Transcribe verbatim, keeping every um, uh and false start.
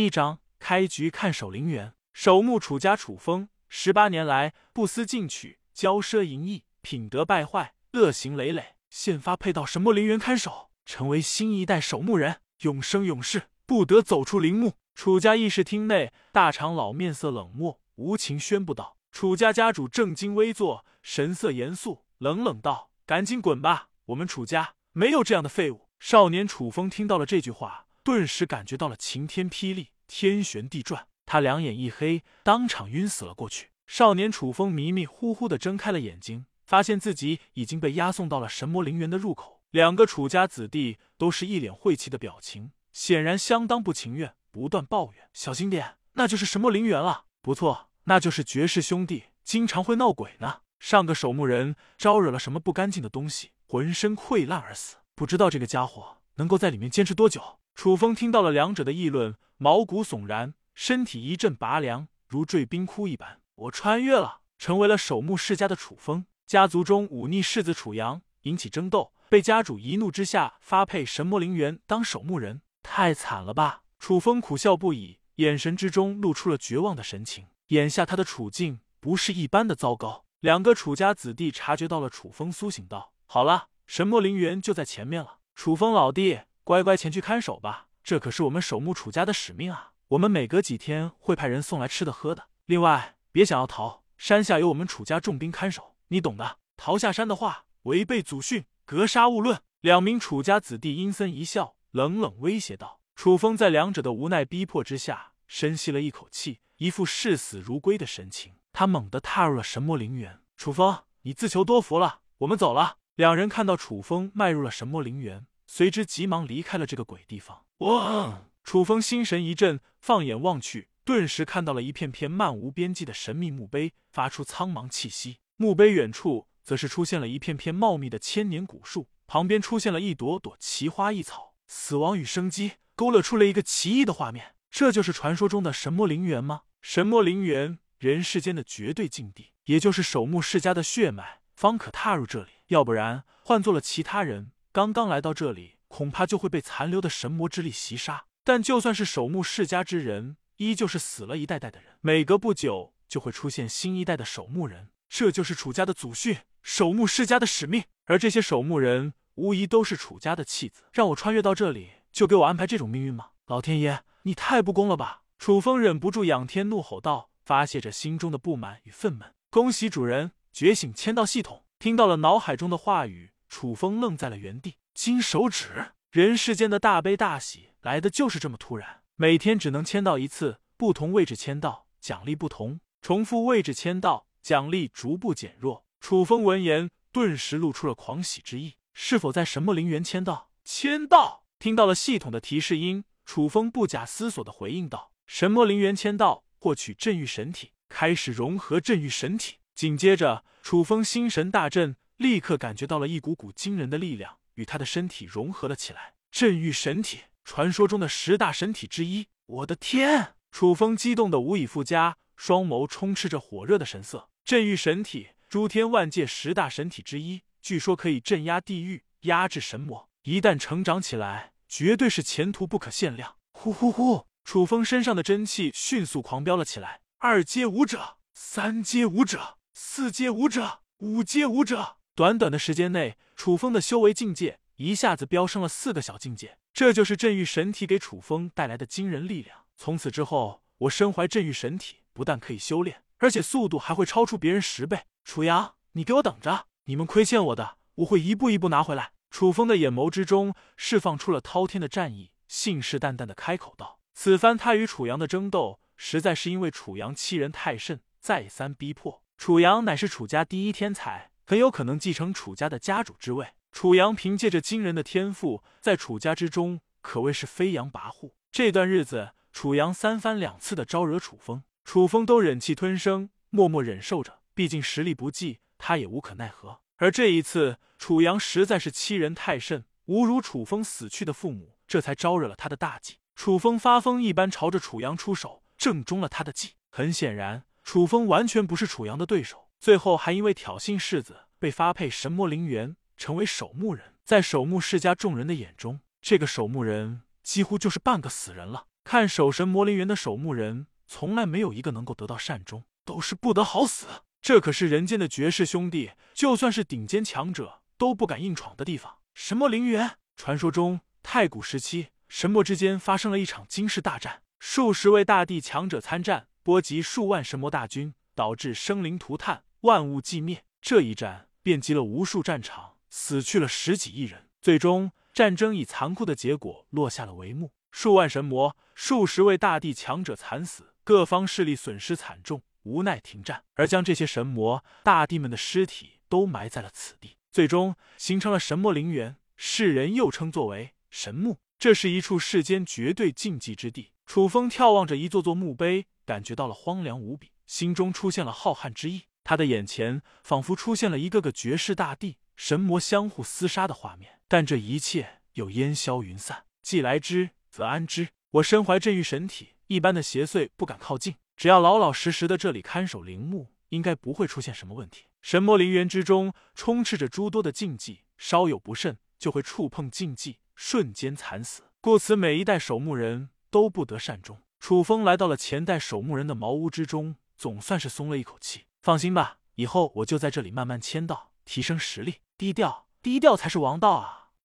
一章开局看守陵园，守墓楚家楚风，十八年来不思进取，骄奢淫逸，品德败坏，恶行累累，现发配到神墨陵园看守，成为新一代守墓人，永生永世不得走出陵墓。楚家议事厅内，大长老面色冷漠，无情宣布道。楚家家主正襟危坐，神色严肃，冷冷道：“赶紧滚吧，我们楚家没有这样的废物。”少年楚风听到了这句话，顿时感觉到了晴天霹雳，天旋地转，他两眼一黑，当场晕死了过去。少年楚风迷迷糊糊地睁开了眼睛，发现自己已经被押送到了神魔陵园的入口。两个楚家子弟都是一脸晦气的表情，显然相当不情愿，不断抱怨：“小心点，那就是神魔陵园了。不错，那就是绝世兄弟，经常会闹鬼呢。上个守墓人招惹了什么不干净的东西，浑身溃烂而死，不知道这个家伙能够在里面坚持多久。”楚风听到了两者的议论，毛骨悚然，身体一阵拔凉，如坠冰窟一般。我穿越了，成为了守墓世家的楚风。家族中忤逆世子楚阳，引起争斗，被家主一怒之下发配神魔陵园当守墓人。太惨了吧！楚风苦笑不已，眼神之中露出了绝望的神情。眼下他的处境不是一般的糟糕。两个楚家子弟察觉到了楚风苏醒道：“好了，神魔陵园就在前面了，楚风老弟，乖乖前去看守吧，这可是我们守墓楚家的使命啊！我们每隔几天会派人送来吃的喝的，另外别想要逃，山下有我们楚家重兵看守，你懂的。逃下山的话，违背祖训，格杀勿论。”两名楚家子弟阴森一笑，冷冷威胁道。楚风在两者的无奈逼迫之下，深吸了一口气，一副视死如归的神情。他猛地踏入了神魔陵园。楚风，你自求多福了，我们走了。两人看到楚风迈入了神魔陵园，随之急忙离开了这个鬼地方。哇！楚风心神一震，放眼望去，顿时看到了一片片漫无边际的神秘墓碑，发出苍茫气息。墓碑远处则是出现了一片片茂密的千年古树，旁边出现了一朵朵奇花异草，死亡与生机勾勒出了一个奇异的画面。这就是传说中的神魔陵园吗？神魔陵园，人世间的绝对禁地，也就是守墓世家的血脉方可踏入这里，要不然换做了其他人，刚刚来到这里恐怕就会被残留的神魔之力袭杀。但就算是守墓世家之人，依旧是死了一代代的人，每隔不久就会出现新一代的守墓人。这就是楚家的祖训，守墓世家的使命。而这些守墓人无疑都是楚家的弃子，让我穿越到这里就给我安排这种命运吗？老天爷，你太不公了吧！楚风忍不住仰天怒吼道，发泄着心中的不满与愤懑。恭喜主人觉醒签到系统。听到了脑海中的话语，楚风愣在了原地。金手指，人世间的大悲大喜来的就是这么突然。每天只能签到一次，不同位置签到奖励不同，重复位置签到奖励逐步减弱。楚风闻言顿时露出了狂喜之意。是否在神魔陵园签到？签到！听到了系统的提示音，楚风不假思索的回应道：“神魔陵园签到，获取镇狱神体，开始融合镇狱神体。”紧接着，楚风心神大震，立刻感觉到了一股股惊人的力量与他的身体融合了起来。镇狱神体，传说中的十大神体之一。我的天！楚风激动的无以复加，双眸充斥着火热的神色。镇狱神体，诸天万界十大神体之一，据说可以镇压地狱，压制神魔，一旦成长起来，绝对是前途不可限量。呼呼呼！楚风身上的真气迅速狂飙了起来。二阶武者，三阶武者，四阶武者，五阶武者。短短的时间内，楚风的修为境界一下子飙升了四个小境界。这就是镇狱神体给楚风带来的惊人力量。从此之后，我身怀镇狱神体，不但可以修炼，而且速度还会超出别人十倍。楚阳，你给我等着！你们亏欠我的，我会一步一步拿回来。楚风的眼眸之中释放出了滔天的战意，信誓旦旦的开口道。此番他与楚阳的争斗，实在是因为楚阳欺人太甚，再三逼迫。楚阳乃是楚家第一天才，很有可能继承楚家的家主之位。楚阳凭借着惊人的天赋，在楚家之中可谓是飞扬跋扈。这段日子，楚阳三番两次的招惹楚风，楚风都忍气吞声，默默忍受着，毕竟实力不济，他也无可奈何。而这一次，楚阳实在是欺人太甚，侮辱楚风死去的父母，这才招惹了他的大忌。楚风发疯一般朝着楚阳出手，正中了他的计。很显然，楚风完全不是楚阳的对手，最后还因为挑衅世子被发配神魔陵园，成为守墓人。在守墓世家众人的眼中，这个守墓人几乎就是半个死人了。看守神魔灵园的守墓人，从来没有一个能够得到善终，都是不得好死。这可是人间的绝世兄弟，就算是顶尖强者都不敢硬闯的地方。神魔灵园，传说中太古时期，神魔之间发生了一场惊世大战，数十位大地强者参战，波及数万神魔大军，导致生灵涂炭，万物寂灭。这一战遍及了无数战场，死去了十几亿人。最终，战争以残酷的结果落下了帷幕。数万神魔，数十位大地强者惨死，各方势力损失惨重，无奈停战，而将这些神魔、大帝们的尸体都埋在了此地，最终形成了神魔陵园，世人又称作为神墓。这是一处世间绝对禁忌之地。楚风眺望着一座座墓碑，感觉到了荒凉无比，心中出现了浩瀚之意。他的眼前仿佛出现了一个个绝世大帝、神魔相互厮杀的画面，但这一切又烟消云散。既来之，则安之。我身怀镇狱神体，一般的邪祟不敢靠近，只要老老实实的这里看守陵墓，应该不会出现什么问题。神魔陵园之中充斥着诸多的禁忌，稍有不慎就会触碰禁忌，瞬间惨死，故此每一代守墓人都不得善终。楚风来到了前代守墓人的茅屋之中，总算是松了一口气。放心吧，以后我就在这里慢慢签到，提升实力。低调，低调才是王道啊。